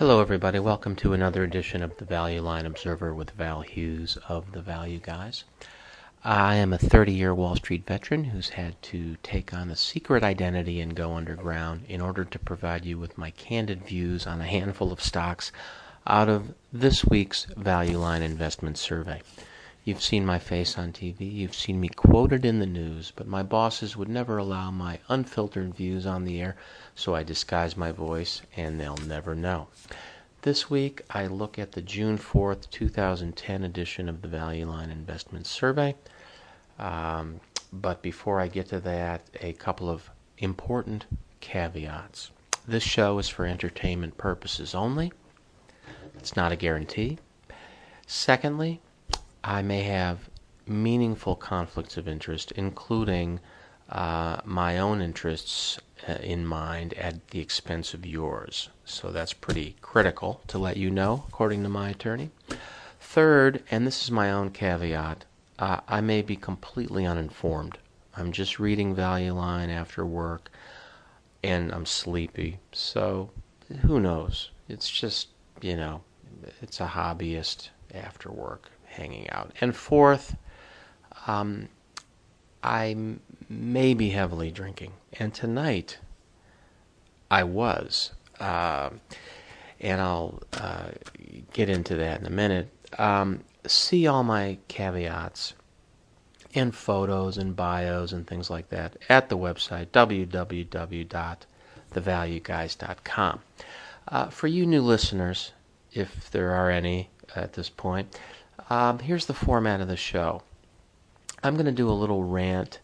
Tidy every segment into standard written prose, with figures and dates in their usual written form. Hello everybody, welcome to another edition of the Value Line Observer with Val Hughes of the Value Guys. I am a 30-year Wall Street veteran who's had to take on a secret identity and go underground in order to provide you with my candid views on a handful of stocks out of this week's Value Line Investment Survey. You've seen my face on TV, you've seen me quoted in the news, but my bosses would never allow my unfiltered views on the air, so I disguise my voice and they'll never know. This week I look at the June 4th, 2010 edition of the Value Line Investment Survey, but before I get to that, a couple of important caveats. This show is for entertainment purposes only. It's not a guarantee. Secondly, I may have meaningful conflicts of interest, including my own interests in mind at the expense of yours. So that's pretty critical to let you know, according to my attorney. Third, and this is my own caveat, I may be completely uninformed. I'm just reading Value Line after work, and I'm sleepy. So who knows? It's just, you know, it's a hobbyist after work hanging out. And fourth, I may be heavily drinking. And tonight, I was. And I'll get into that in a minute. See all my caveats and photos and bios and things like that at the website www.thevalueguys.com. For you new listeners, if there are any at this point, here's the format of the show. I'm going to do a little rant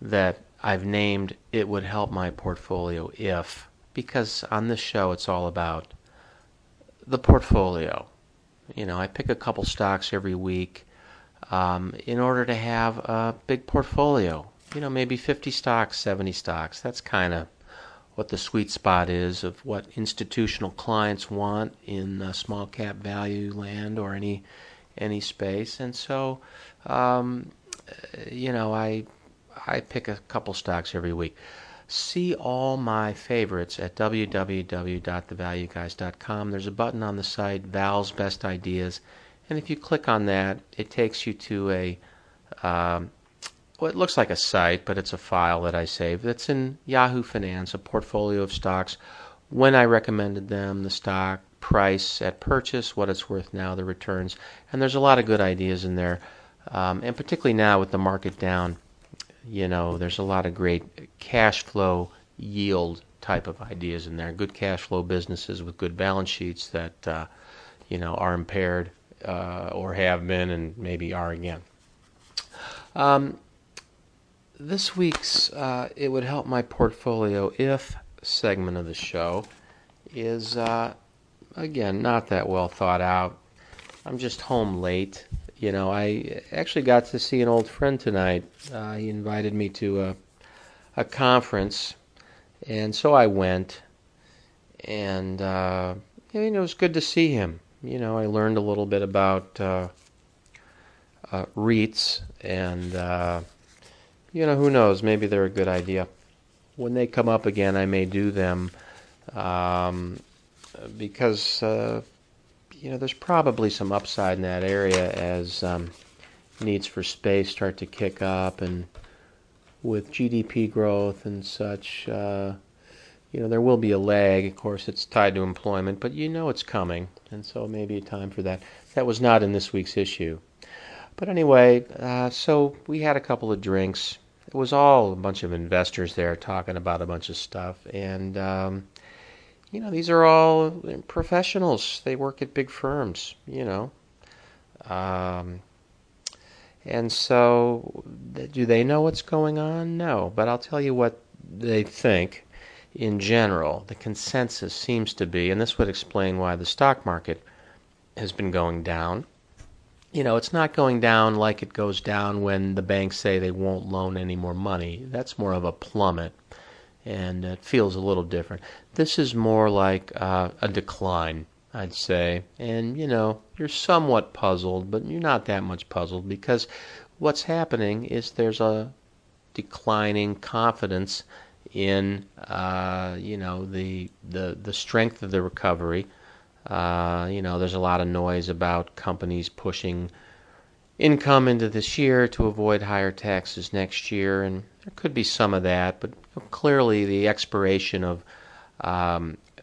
that I've named "It Would Help My Portfolio If," because on this show it's all about the portfolio. You know, I pick a couple stocks every week in order to have a big portfolio. You know, maybe 50 stocks, 70 stocks. That's kind of what the sweet spot is of what institutional clients want in small cap value land or any space. And so, you know, I pick a couple stocks every week. See all my favorites at www.thevalueguys.com. There's a button on the site, Val's Best Ideas, and if you click on that, it takes you to a, well, it looks like a site, but it's a file that I save. That's in Yahoo Finance, a portfolio of stocks, when I recommended them, the stock price at purchase, what it's worth now, the returns, and there's a lot of good ideas in there, and particularly now with the market down, you know, there's a lot of great cash flow yield type of ideas in there, good cash flow businesses with good balance sheets that, you know, are impaired or have been and maybe are again. This week's It Would Help My Portfolio If segment of the show is again, not that well thought out. I'm just home late. You know, I actually got to see an old friend tonight. He invited me to a conference, and so I went. And you know, it was good to see him. You know, I learned a little bit about REITs, and you know, who knows? Maybe they're a good idea. When they come up again, I may do them. Because, you know, there's probably some upside in that area as needs for space start to kick up, and with GDP growth and such, you know, there will be a lag. Of course, it's tied to employment, but you know it's coming, and so maybe time for that. That was not in this week's issue. But anyway, so we had a couple of drinks. It was all a bunch of investors there talking about a bunch of stuff, and you know, these are all professionals. They work at big firms, you know. And so, do they know what's going on? No. But I'll tell you what they think in general. The consensus seems to be, and this would explain why the stock market has been going down. You know, it's not going down like it goes down when the banks say they won't loan any more money. That's more of a plummet, and it feels a little different. This is more like a decline, I'd say. And, you know, you're somewhat puzzled, but you're not that much puzzled, because what's happening is there's a declining confidence in, you know, the strength of the recovery. You know, there's a lot of noise about companies pushing income into this year to avoid higher taxes next year, and there could be some of that, but clearly the expiration of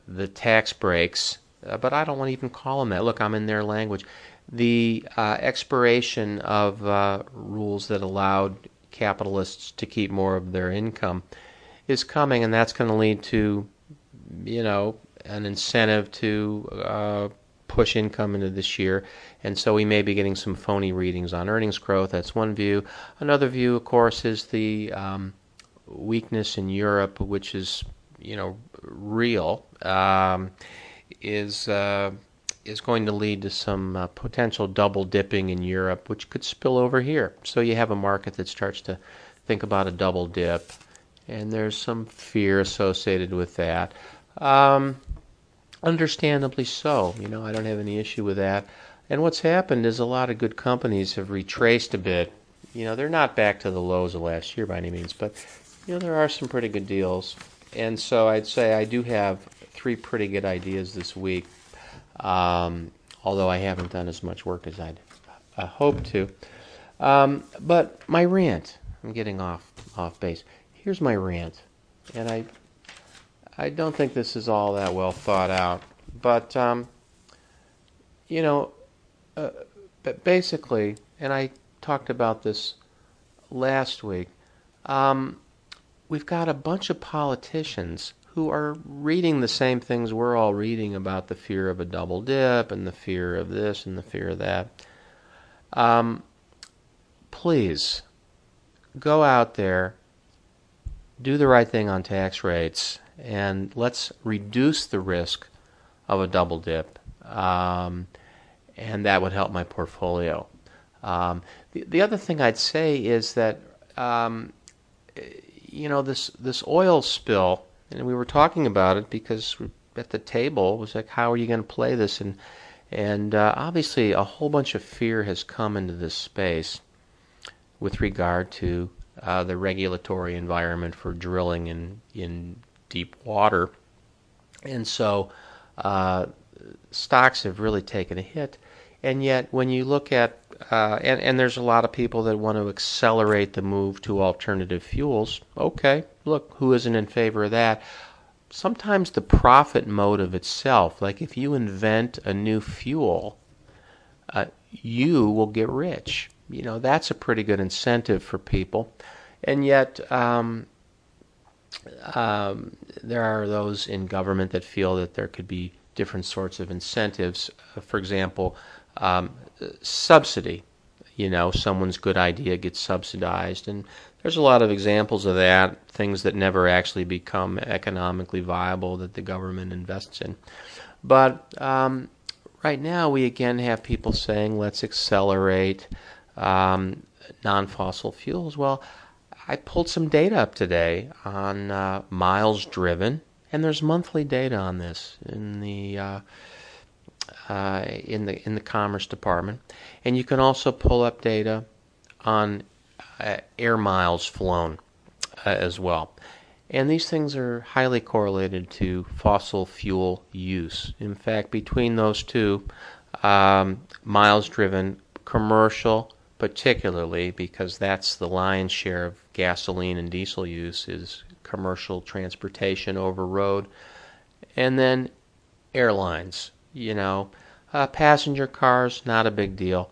the tax breaks, but I don't want to even call them that. Look, I'm in their language. The expiration of rules that allowed capitalists to keep more of their income is coming, and that's going to lead to, you know, an incentive to push income into this year, and so we may be getting some phony readings on earnings growth. That's one view. Another view, of course, is the weakness in Europe, which is, you know, real, is going to lead to some potential double dipping in Europe, which could spill over here. So you have a market that starts to think about a double dip, and there's some fear associated with that. Understandably so. You know, I don't have any issue with that. And what's happened is a lot of good companies have retraced a bit. You know, they're not back to the lows of last year by any means, but, you know, there are some pretty good deals. And so I'd say I do have three pretty good ideas this week, although I haven't done as much work as I'd hoped to. But my rant, I'm getting off base. Here's my rant, and I don't think this is all that well thought out, but, you know, but basically, and I talked about this last week, we've got a bunch of politicians who are reading the same things we're all reading about the fear of a double dip and the fear of this and the fear of that. Please go out there, do the right thing on tax rates, and let's reduce the risk of a double dip, and that would help my portfolio. The other thing I'd say is that, you know, this oil spill, and we were talking about it because at the table, it was like, how are you going to play this? And obviously a whole bunch of fear has come into this space with regard to the regulatory environment for drilling in deep water. And so stocks have really taken a hit. And yet when you look at, and there's a lot of people that want to accelerate the move to alternative fuels. Okay, look, who isn't in favor of that? Sometimes the profit motive itself, like if you invent a new fuel, you will get rich. You know, that's a pretty good incentive for people. And yet there are those in government that feel that there could be different sorts of incentives. For example, subsidy. You know, someone's good idea gets subsidized. And there's a lot of examples of that, things that never actually become economically viable that the government invests in. But right now we again have people saying, let's accelerate non-fossil fuels. Well, I pulled some data up today on miles driven, and there's monthly data on this in the Commerce Department, and you can also pull up data on air miles flown as well. And these things are highly correlated to fossil fuel use. In fact, between those two, miles driven, commercial, particularly because that's the lion's share of gasoline and diesel use is commercial transportation over road, and then airlines, you know, passenger cars, not a big deal,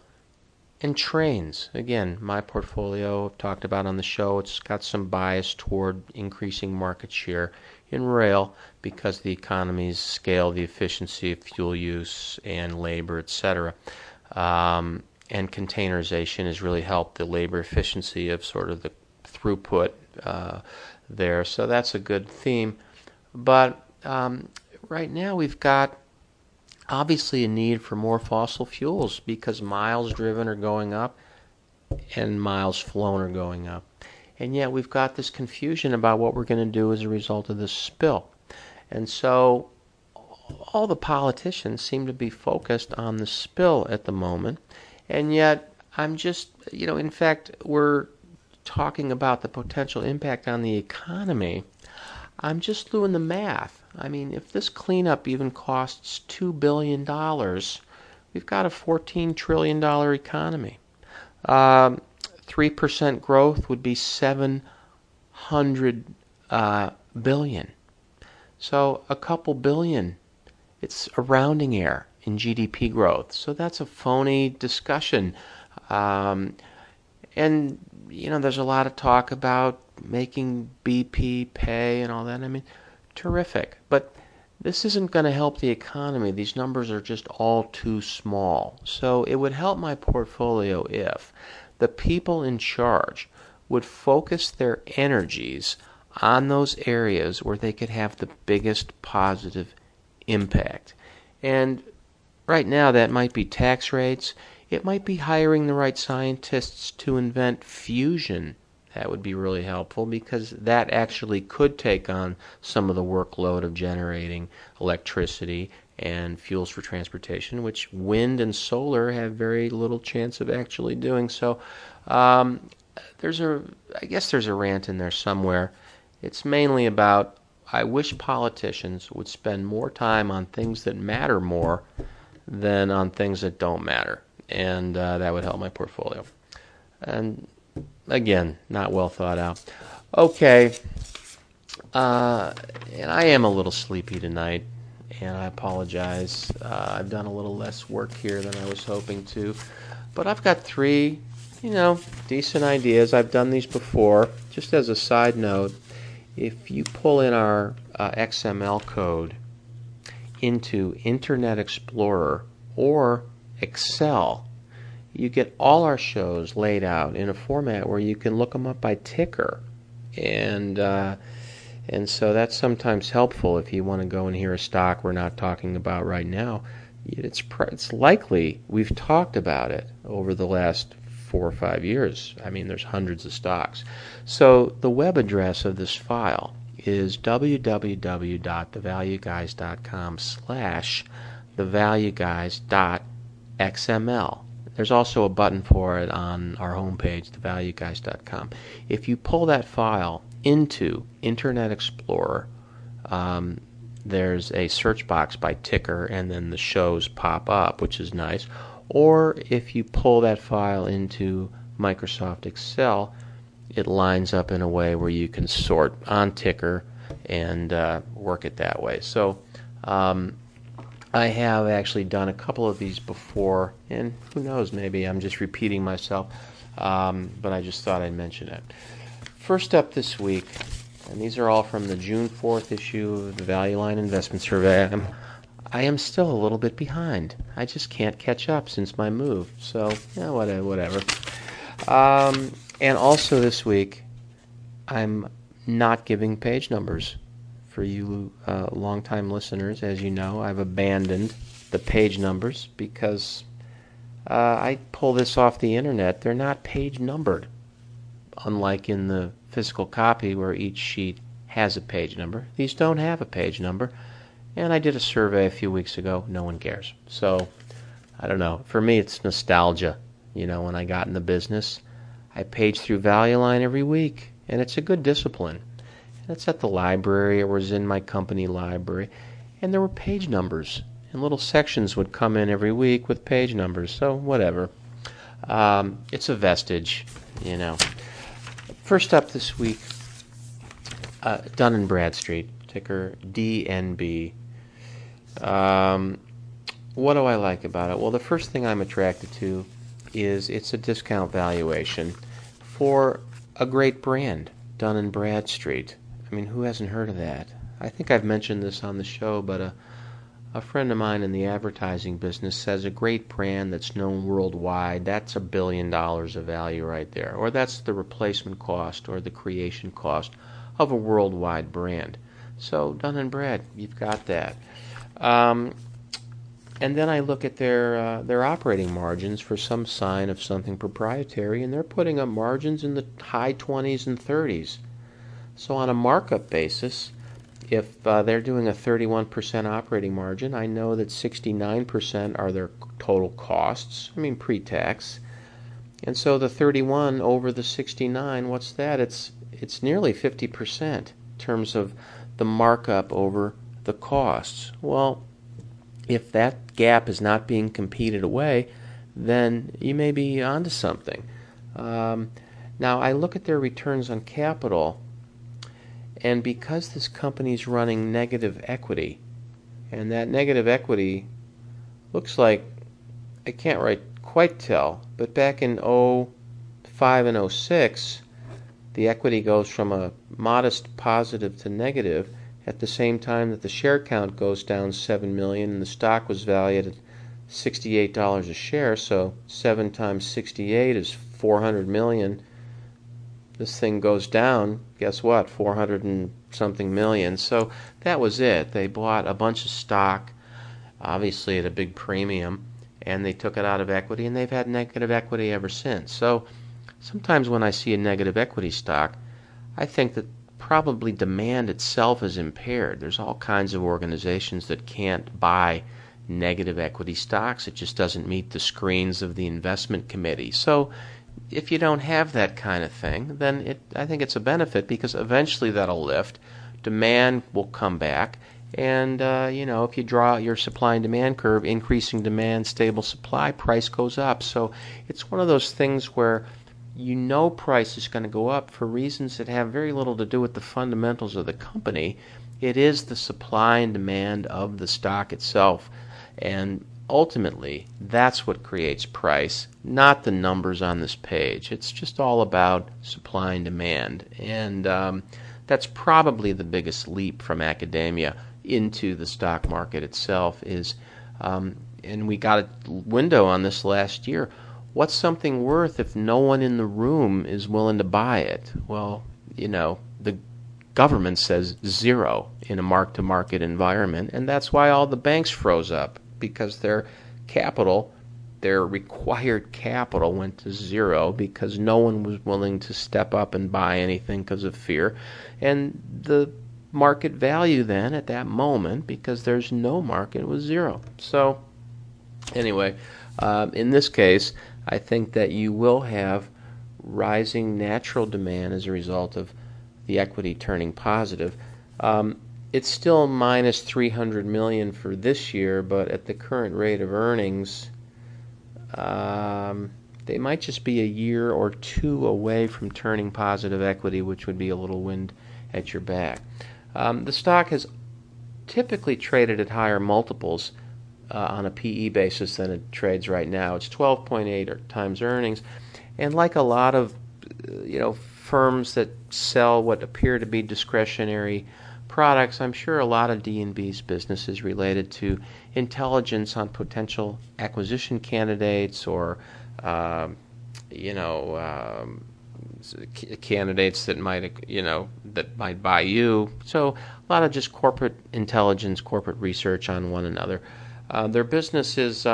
and trains. Again, my portfolio I've talked about on the show, it's got some bias toward increasing market share in rail because the economies scale the efficiency of fuel use and labor, etc. And containerization has really helped the labor efficiency of sort of the throughput there. So that's a good theme. But right now we've got obviously a need for more fossil fuels because miles driven are going up and miles flown are going up. And yet we've got this confusion about what we're going to do as a result of this spill. And so all the politicians seem to be focused on the spill at the moment. And yet, I'm just, you know, in fact, we're talking about the potential impact on the economy. I'm just doing the math. I mean, if this cleanup even costs $2 billion, we've got a $14 trillion economy. 3% growth would be $700 billion. So a couple billion, it's a rounding error in GDP growth. So that's a phony discussion. And, you know, there's a lot of talk about making BP pay and all that. I mean, terrific. But this isn't going to help the economy. These numbers are just all too small. So it would help my portfolio if the people in charge would focus their energies on those areas where they could have the biggest positive impact. And right now that might be tax rates. It might be hiring the right scientists to invent fusion. That would be really helpful because that actually could take on some of the workload of generating electricity and fuels for transportation, which wind and solar have very little chance of actually doing. So there's a rant in there somewhere. It's mainly about, I wish politicians would spend more time on things that matter more than on things that don't matter. And that would help my portfolio. And again, not well thought out. Okay, and I am a little sleepy tonight, and I apologize. I've done a little less work here than I was hoping to, but I've got three, decent ideas. I've done these before. Just as a side note, if you pull in our XML code into Internet Explorer or Excel, you get all our shows laid out in a format where you can look them up by ticker, and so that's sometimes helpful if you want to go and hear a stock we're not talking about right now. It's likely we've talked about it over the last 4 or 5 years. I mean, there's hundreds of stocks. So the web address of this file is www.thevalueguys.com/thevalueguys.xml. There's also a button for it on our homepage, thevalueguys.com. If you pull that file into Internet Explorer, there's a search box by ticker, and then the shows pop up, which is nice. Or if you pull that file into Microsoft Excel, it lines up in a way where you can sort on ticker and work it that way. So I have actually done a couple of these before, and who knows, maybe I'm just repeating myself, but I just thought I'd mention it. First up this week, and these are all from the June 4th issue of the Value Line Investment Survey. I am still a little bit behind. I just can't catch up since my move, so yeah, whatever. And also this week, I'm not giving page numbers. For you long-time listeners, as you know, I've abandoned the page numbers because I pull this off the internet. They're not page numbered, unlike in the physical copy where each sheet has a page number. These don't have a page number, and I did a survey a few weeks ago. No one cares. So, I don't know. For me, it's nostalgia. When I got in the business, I paged through Value Line every week, and it's a good discipline. That's at the library. It was in my company library. And there were page numbers. And little sections would come in every week with page numbers. So whatever. It's a vestige, First up this week, Dun & Bradstreet, ticker DNB. What do I like about it? Well, the first thing I'm attracted to is it's a discount valuation for a great brand, Dun & Bradstreet. I mean, who hasn't heard of that? I think I've mentioned this on the show, but a friend of mine in the advertising business says a great brand that's known worldwide, that's $1 billion of value right there. Or that's the replacement cost or the creation cost of a worldwide brand. So Dun & Brad, you've got that. And then I look at their operating margins for some sign of something proprietary, and they're putting up margins in the high 20s and 30s. So on a markup basis, if they're doing a 31% operating margin, I know that 69% are their total costs, pre-tax. And so the 31 over the 69, what's that? It's nearly 50% in terms of the markup over the costs. Well, if that gap is not being competed away, then you may be onto something. Now, I look at their returns on capital, and because this company's running negative equity, and that negative equity looks like, I can't quite tell, but back in 2005 and 2006, the equity goes from a modest positive to negative at the same time that the share count goes down 7 million and the stock was valued at $68 a share, so 7 times 68 is 400 million. This thing goes down, guess what, 400 and something million. So that was it. They bought a bunch of stock, obviously at a big premium, and they took it out of equity, and they've had negative equity ever since. So sometimes when I see a negative equity stock, I think that probably demand itself is impaired. There's all kinds of organizations that can't buy negative equity stocks. It just doesn't meet the screens of the investment committee. So if you don't have that kind of thing, then I think it's a benefit, because eventually that'll lift. Demand will come back, and if you draw your supply and demand curve, increasing demand, stable supply, price goes up. So it's one of those things where price is going to go up for reasons that have very little to do with the fundamentals of the company. It is the supply and demand of the stock itself, and ultimately that's what creates price, not the numbers on this page. It's just all about supply and demand, and that's probably the biggest leap from academia into the stock market itself is, and we got a window on this last year, what's something worth if no one in the room is willing to buy it? Well, the government says zero in a mark-to-market environment, and that's why all the banks froze up, because their required capital went to zero because no one was willing to step up and buy anything because of fear. And the market value then at that moment, because there's no market, was zero. So anyway, in this case, I think that you will have rising natural demand as a result of the equity turning positive. It's still minus 300 million for this year, but at the current rate of earnings, they might just be a year or two away from turning positive equity, which would be a little wind at your back. The stock has typically traded at higher multiples on a PE basis than it trades right now. It's 12.8 times earnings, and like a lot of firms that sell what appear to be discretionary products, I'm sure a lot of D&B's business is related to intelligence on potential acquisition candidates or candidates that might buy you. So a lot of just corporate intelligence, corporate research on one another. Their business is,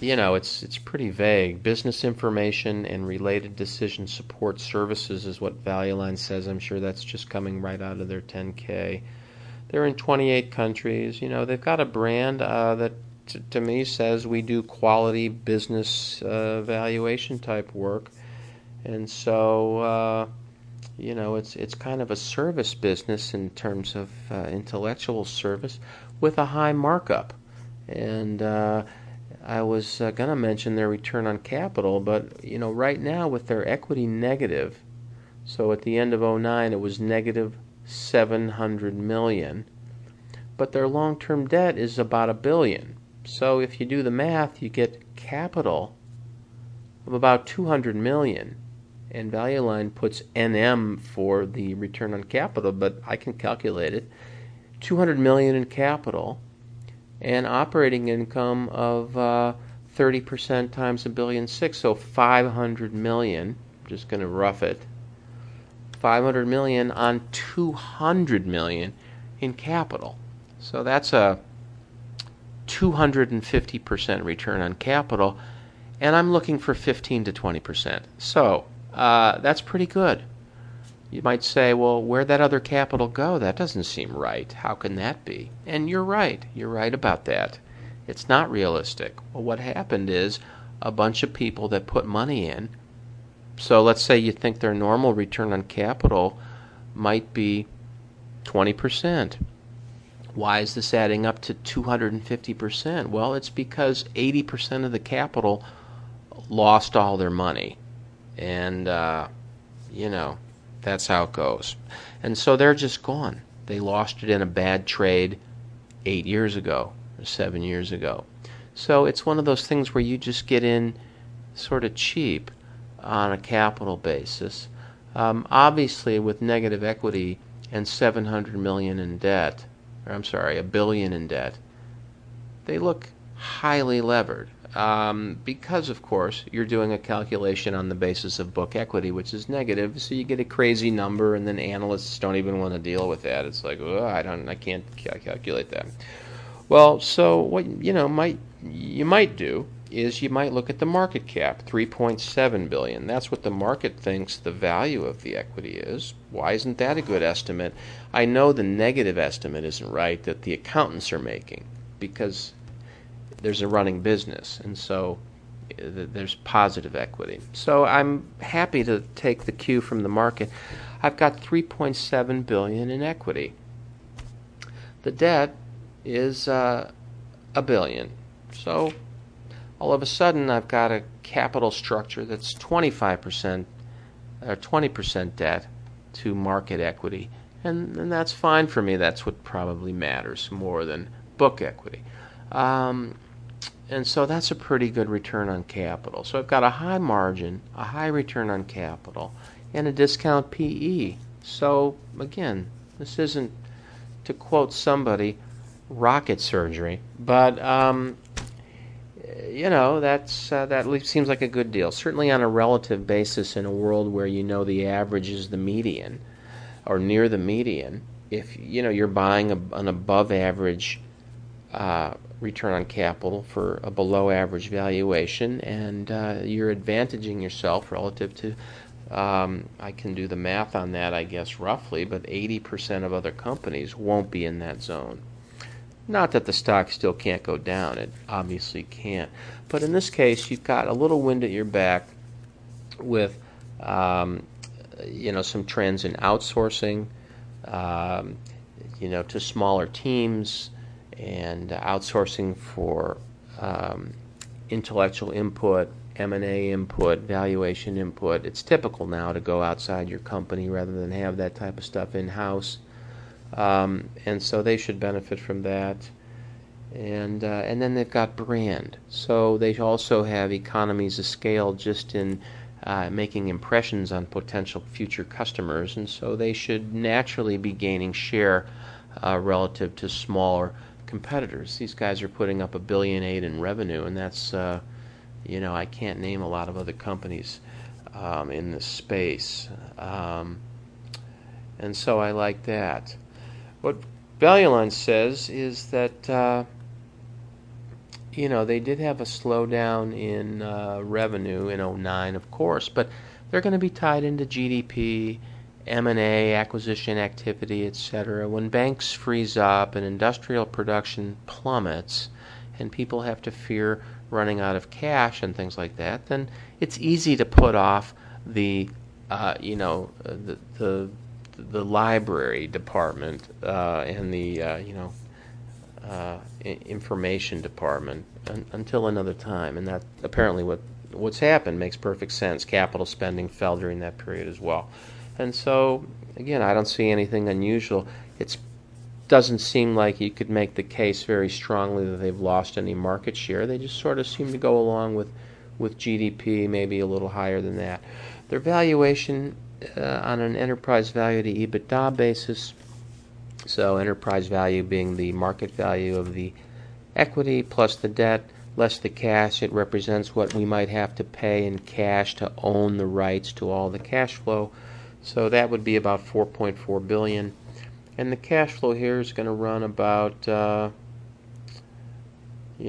it's pretty vague. Business information and related decision support services is what Value Line says. I'm sure that's just coming right out of their 10K. They're in 28 countries. They've got a brand that, to me, says we do quality business valuation type work, and so it's kind of a service business in terms of intellectual service with a high markup. And I was going to mention their return on capital, but right now with their equity negative, so at the end of 2009 it was negative 700 million, but their long-term debt is about $1 billion. So if you do the math, you get capital of about 200 million, and Value Line puts NM for the return on capital, but I can calculate it. 200 million in capital and operating income of 30% times $1.6 billion, so 500 million. I'm just going to rough it. 500 million on 200 million in capital. So that's a 250% return on capital, and I'm looking for 15 to 20%. So that's pretty good. You might say, well, where'd that other capital go? That doesn't seem right. How can that be? And you're right. You're right about that. It's not realistic. Well, what happened is a bunch of people that put money in, so let's say you think their normal return on capital might be 20%. Why is this adding up to 250%? Well, it's because 80% of the capital lost all their money. And, you know, that's how it goes. And so they're just gone. They lost it in a bad trade 8 years ago or 7 years ago. So it's one of those things where you just get in sort of cheap on a capital basis. Obviously, with negative equity and $700 million in debt, or I'm sorry, $1 billion in debt, they look highly levered. Because, of course, you're doing a calculation on the basis of book equity, which is negative, so you get a crazy number, and then analysts don't even want to deal with that. It's like, oh, I can't calculate that. Well, so what you might do is you might look at the market cap, $3.7 billion. That's what the market thinks the value of the equity is. Why isn't that a good estimate? I know the negative estimate isn't right that the accountants are making, because there's a running business, and so there's positive equity. So I'm happy to take the cue from the market. I've got $3.7 billion in equity. The debt is $1 billion. So all of a sudden I've got a capital structure that's 25% or 20% debt to market equity, and that's fine for me. That's what probably matters more than book equity. And so that's a pretty good return on capital. So I've got a high margin, a high return on capital, and a discount PE. So again, this isn't, to quote somebody, rocket surgery, but you know, that's that seems like a good deal. Certainly on a relative basis, in a world where you know the average is the median or near the median. If you know you're buying an above-average return on capital for a below-average valuation, and you're advantaging yourself relative to, I can do the math on that, I guess, roughly, but 80% of other companies won't be in that zone. Not that the stock still can't go down. It obviously can't. But in this case, you've got a little wind at your back with, you know, some trends in outsourcing, you know, to smaller teams, and outsourcing for intellectual input, M&A input, valuation input. It's typical now to go outside your company rather than have that type of stuff in-house. And so they should benefit from that, and then they've got brand. So they also have economies of scale just in making impressions on potential future customers, and so they should naturally be gaining share relative to smaller competitors. These guys are putting up $1.8 billion in revenue, and that's you know, I can't name a lot of other companies in this space, and so I like that. What Value Line says is that, you know, they did have a slowdown in revenue in 2009, of course, but they're going to be tied into GDP, M&A, acquisition activity, etc. When banks freeze up and industrial production plummets and people have to fear running out of cash and things like that, then it's easy to put off the, you know, the library department and the you know, information department until another time, and that apparently what's happened makes perfect sense. Capital spending fell during that period as well, and so again, I don't see anything unusual. It doesn't seem like you could make the case very strongly that they've lost any market share. They just sort of seem to go along with GDP, maybe a little higher than that. Their valuation, on an enterprise value to EBITDA basis, so enterprise value being the market value of the equity plus the debt less the cash, it represents what we might have to pay in cash to own the rights to all the cash flow. So that would be about $4.4 billion, and the cash flow here is going to run about, you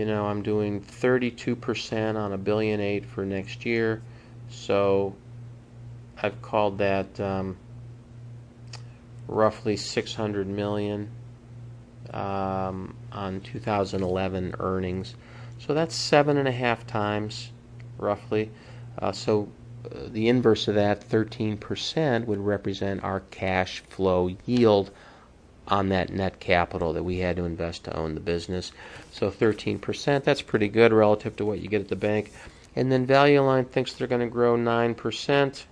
know, I'm doing 32% on $1.8 billion for next year, so I've called that roughly $600 million on 2011 earnings. So that's 7.5 times, roughly. So the inverse of that, 13%, would represent our cash flow yield on that net capital that we had to invest to own the business. So 13%, that's pretty good relative to what you get at the bank. And then Value Line thinks they're going to grow 9%.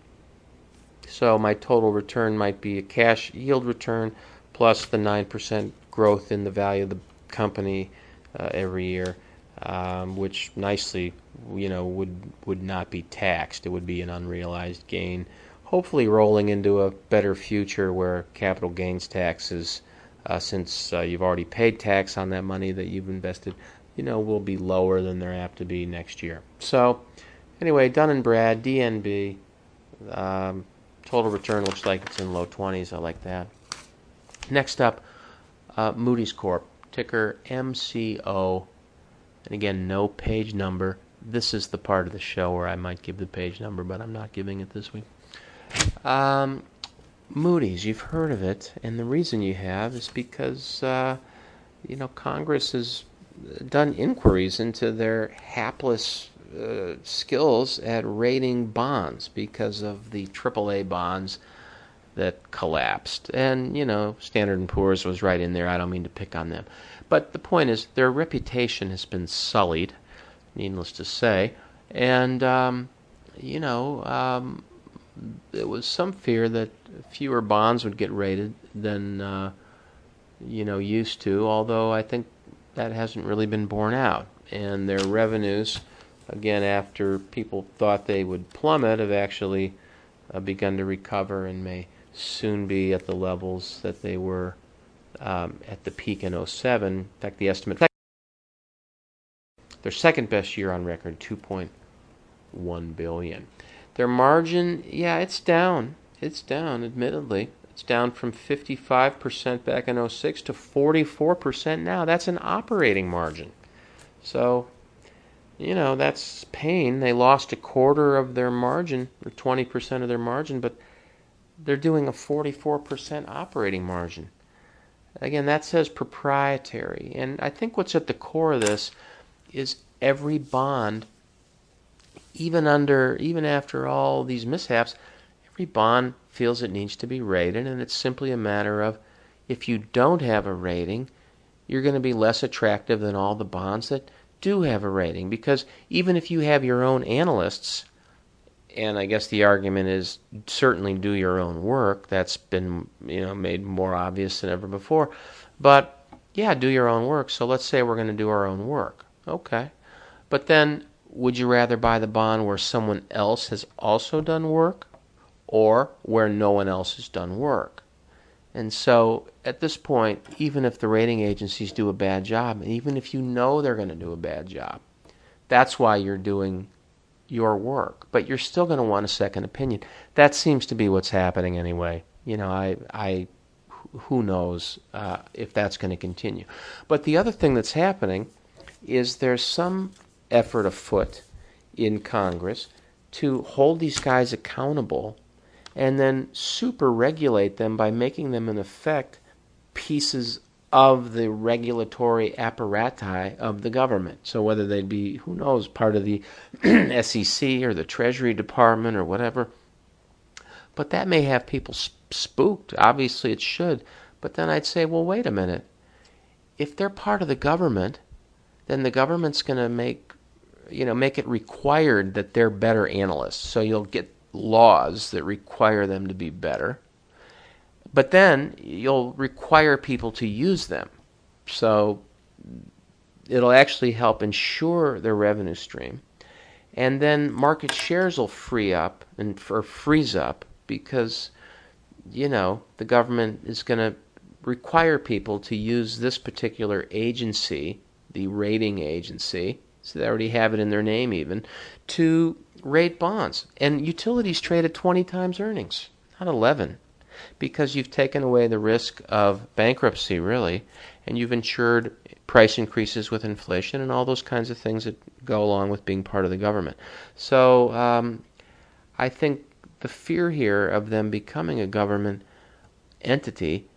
So my total return might be a cash yield return plus the 9% growth in the value of the company every year, which nicely, you know, would not be taxed. It would be an unrealized gain, hopefully rolling into a better future where capital gains taxes, since you've already paid tax on that money that you've invested, you know, will be lower than they're apt to be next year. So anyway, Dun & Brad, DNB, total return looks like it's in low 20s. I like that. Next up, Moody's Corp, ticker MCO. And again, no page number. This is the part of the show where I might give the page number, but I'm not giving it this week. Moody's, you've heard of it, and the reason you have is because you know, Congress has done inquiries into their hapless skills at rating bonds because of the AAA bonds that collapsed. And, you know, Standard & Poor's was right in there. I don't mean to pick on them. But the point is, their reputation has been sullied, needless to say. And, you know, there was some fear that fewer bonds would get rated than, you know, used to, although I think that hasn't really been borne out. And their revenues, again, after people thought they would plummet, have actually begun to recover and may soon be at the levels that they were at the peak in 2007. In fact, the estimate, their second best year on record, $2.1 billion. Their margin, yeah, it's down. It's down, admittedly. It's down from 55% back in 2006 to 44% now. That's an operating margin. So, you know, that's pain. They lost a quarter of their margin, or 20% of their margin, but they're doing a 44% operating margin. Again, that says proprietary. And I think what's at the core of this is every bond, even after all these mishaps, every bond feels it needs to be rated, and it's simply a matter of, if you don't have a rating, you're going to be less attractive than all the bonds that do have a rating. Because even if you have your own analysts, and I guess the argument is certainly do your own work, that's been, you know, made more obvious than ever before, but yeah, do your own work. So let's say we're going to do our own work, okay, but then would you rather buy the bond where someone else has also done work, or where no one else has done work? And so at this point, even if the rating agencies do a bad job, and even if you know they're going to do a bad job, that's why you're doing your work. But you're still going to want a second opinion. That seems to be what's happening anyway. You know, I who knows if that's going to continue. But the other thing that's happening is there's some effort afoot in Congress to hold these guys accountable and then super-regulate them by making them, in effect, pieces of the regulatory apparatus of the government. So whether they'd be, who knows, part of the SEC or the Treasury Department or whatever. But that may have people spooked. Obviously it should. But then I'd say, well, wait a minute. If they're part of the government, then the government's going to make it required that they're better analysts. So you'll get laws that require them to be better, but then you'll require people to use them. So it'll actually help ensure their revenue stream, and then market shares will free up and or freeze up, because, you know, the government is going to require people to use this particular agency, the rating agency, so they already have it in their name even, to rate bonds. And utilities trade at 20 times earnings, not 11, because you've taken away the risk of bankruptcy, really, and you've ensured price increases with inflation and all those kinds of things that go along with being part of the government. So I think the fear here of them becoming a government entity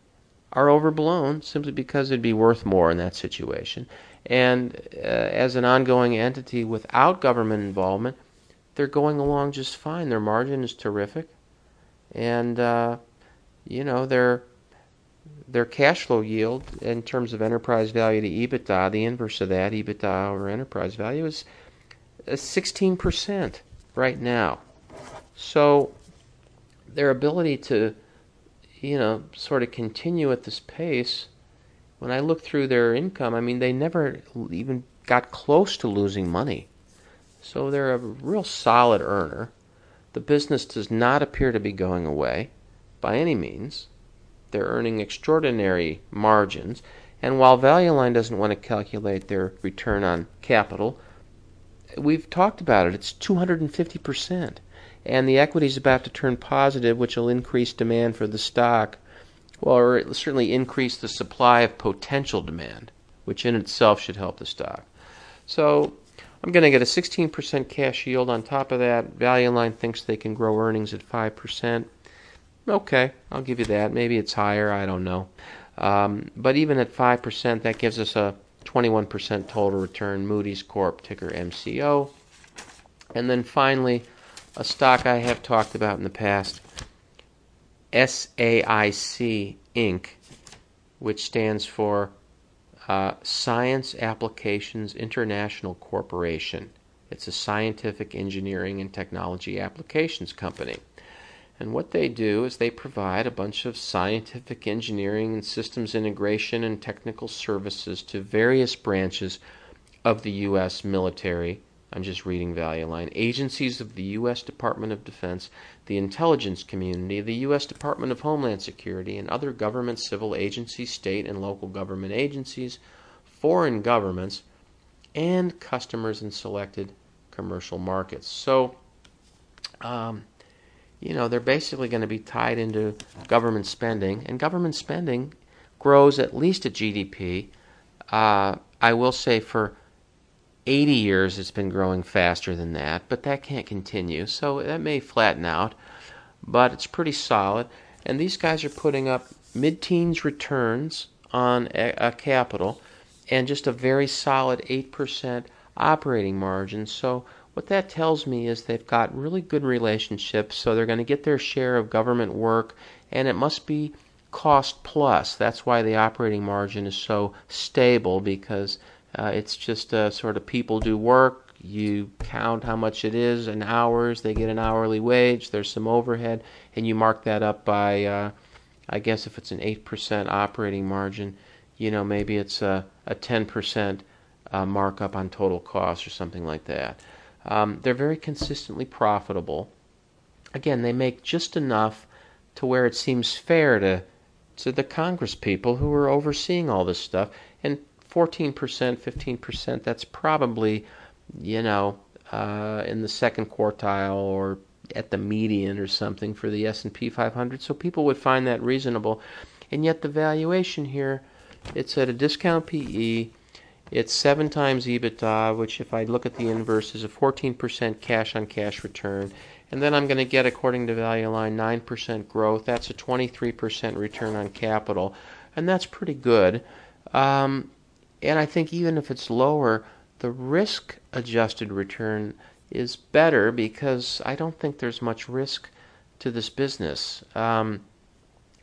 are overblown, simply because it'd be worth more in that situation. And as an ongoing entity without government involvement, they're going along just fine. Their margin is terrific, and you know, their cash flow yield in terms of enterprise value to EBITDA, the inverse of that, EBITDA over enterprise value, is 16% right now. So their ability to, you know, sort of continue at this pace, when I look through their income, I mean, they never even got close to losing money. So they're a real solid earner. The business does not appear to be going away by any means. They're earning extraordinary margins. And while Value Line doesn't want to calculate their return on capital, we've talked about it. It's 250%. And the equity is about to turn positive, which will increase demand for the stock, or it will certainly increase the supply of potential demand, which in itself should help the stock. So I'm going to get a 16% cash yield on top of that. Value Line thinks they can grow earnings at 5%. Okay, I'll give you that. Maybe it's higher, I don't know. But even at 5%, that gives us a 21% total return. Moody's Corp, ticker MCO. And then finally, a stock I have talked about in the past, SAIC Inc., which stands for Science Applications International Corporation. It's a scientific, engineering, and technology applications company. And what they do is they provide a bunch of scientific, engineering, and systems integration and technical services to various branches of the U.S. military. I'm just reading Value Line. Agencies of the U.S. Department of Defense, the intelligence community, the U.S. Department of Homeland Security, and other government, civil agencies, state and local government agencies, foreign governments, and customers in selected commercial markets. So, you know, they're basically going to be tied into government spending, and government spending grows at least at GDP. I will say for 80 years it's been growing faster than that, but that can't continue, so that may flatten out, but it's pretty solid. And these guys are putting up mid-teens returns on a capital and just a very solid 8% operating margin. So what that tells me is they've got really good relationships, so they're going to get their share of government work, and it must be cost plus. That's why the operating margin is so stable, because it's just sort of people do work, you count how much it is in hours, they get an hourly wage, there's some overhead, and you mark that up by, I guess if it's an 8% operating margin, you know, maybe it's a 10% markup on total cost or something like that. They're very consistently profitable. Again, they make just enough to where it seems fair to the Congress people who are overseeing all this stuff. And 14%, 15%, that's probably, you know, in the second quartile or at the median or something for the S&P 500. So people would find that reasonable. And yet the valuation here, it's at a discount PE. It's 7 times EBITDA, which if I look at the inverse is a 14% cash-on-cash return. And then I'm going to get, according to Value Line, 9% growth. That's a 23% return on capital. And that's pretty good. And I think even if it's lower, the risk-adjusted return is better because I don't think there's much risk to this business. And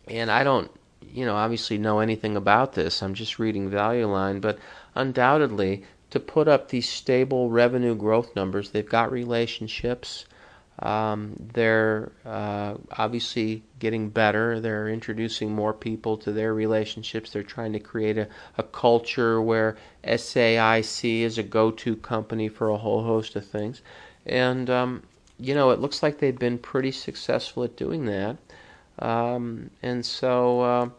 I don't, you know, obviously know anything about this. I'm just reading Value Line, but undoubtedly, to put up these stable revenue growth numbers, they've got relationships. They're obviously getting better. They're introducing more people to their relationships. They're trying to create a culture where SAIC is a go-to company for a whole host of things. And, you know, it looks like they've been pretty successful at doing that. And so,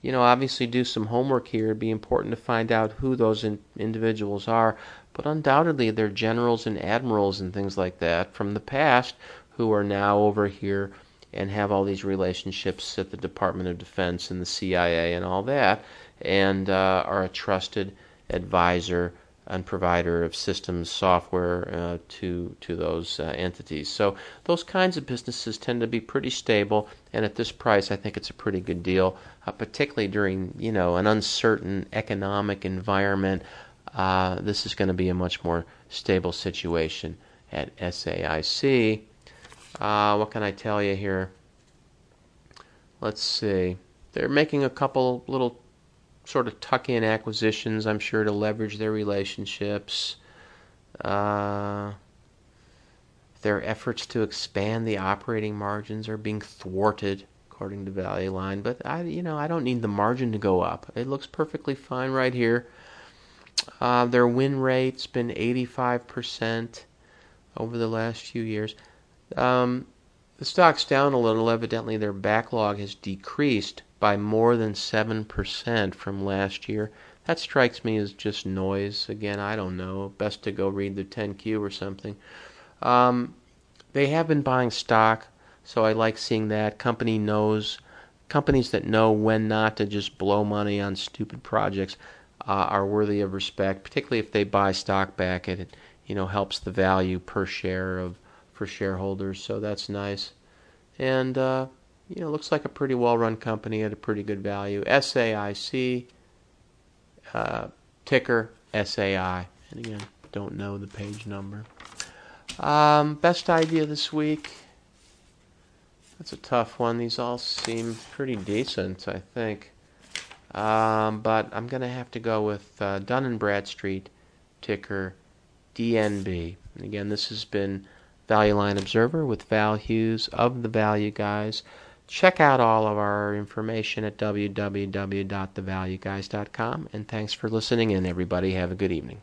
you know, obviously do some homework here. It'd be important to find out who those individuals are. But undoubtedly, they're generals and admirals and things like that from the past who are now over here and have all these relationships at the Department of Defense and the CIA and all that, and are a trusted advisor and provider of systems, software to those entities. So those kinds of businesses tend to be pretty stable, and at this price I think it's a pretty good deal, particularly during, you know, an uncertain economic environment. This is going to be a much more stable situation at SAIC. What can I tell you here? Let's see. They're making a couple little sort of tuck-in acquisitions, I'm sure, to leverage their relationships. Their efforts to expand the operating margins are being thwarted, according to Value Line. But I don't need the margin to go up. It looks perfectly fine right here. Their win rate's been 85% over the last few years. The stock's down a little. Evidently, their backlog has decreased by more than 7% from last year. That strikes me as just noise. Again, I don't know. Best to go read the 10Q or something. They have been buying stock, so I like seeing that. Companies that know when not to just blow money on stupid projects are worthy of respect, particularly if they buy stock back and it helps the value per share for shareholders. So that's nice. And looks like a pretty well-run company at a pretty good value. SAIC, ticker SAI. And again, don't know the page number. Best idea this week. That's a tough one. These all seem pretty decent, I think. But I'm going to have to go with Dun & Bradstreet, ticker DNB. And again, this has been Value Line Observer with Val Hughes of the Value Guys. Check out all of our information at www.thevalueguys.com. And thanks for listening in, everybody. Have a good evening.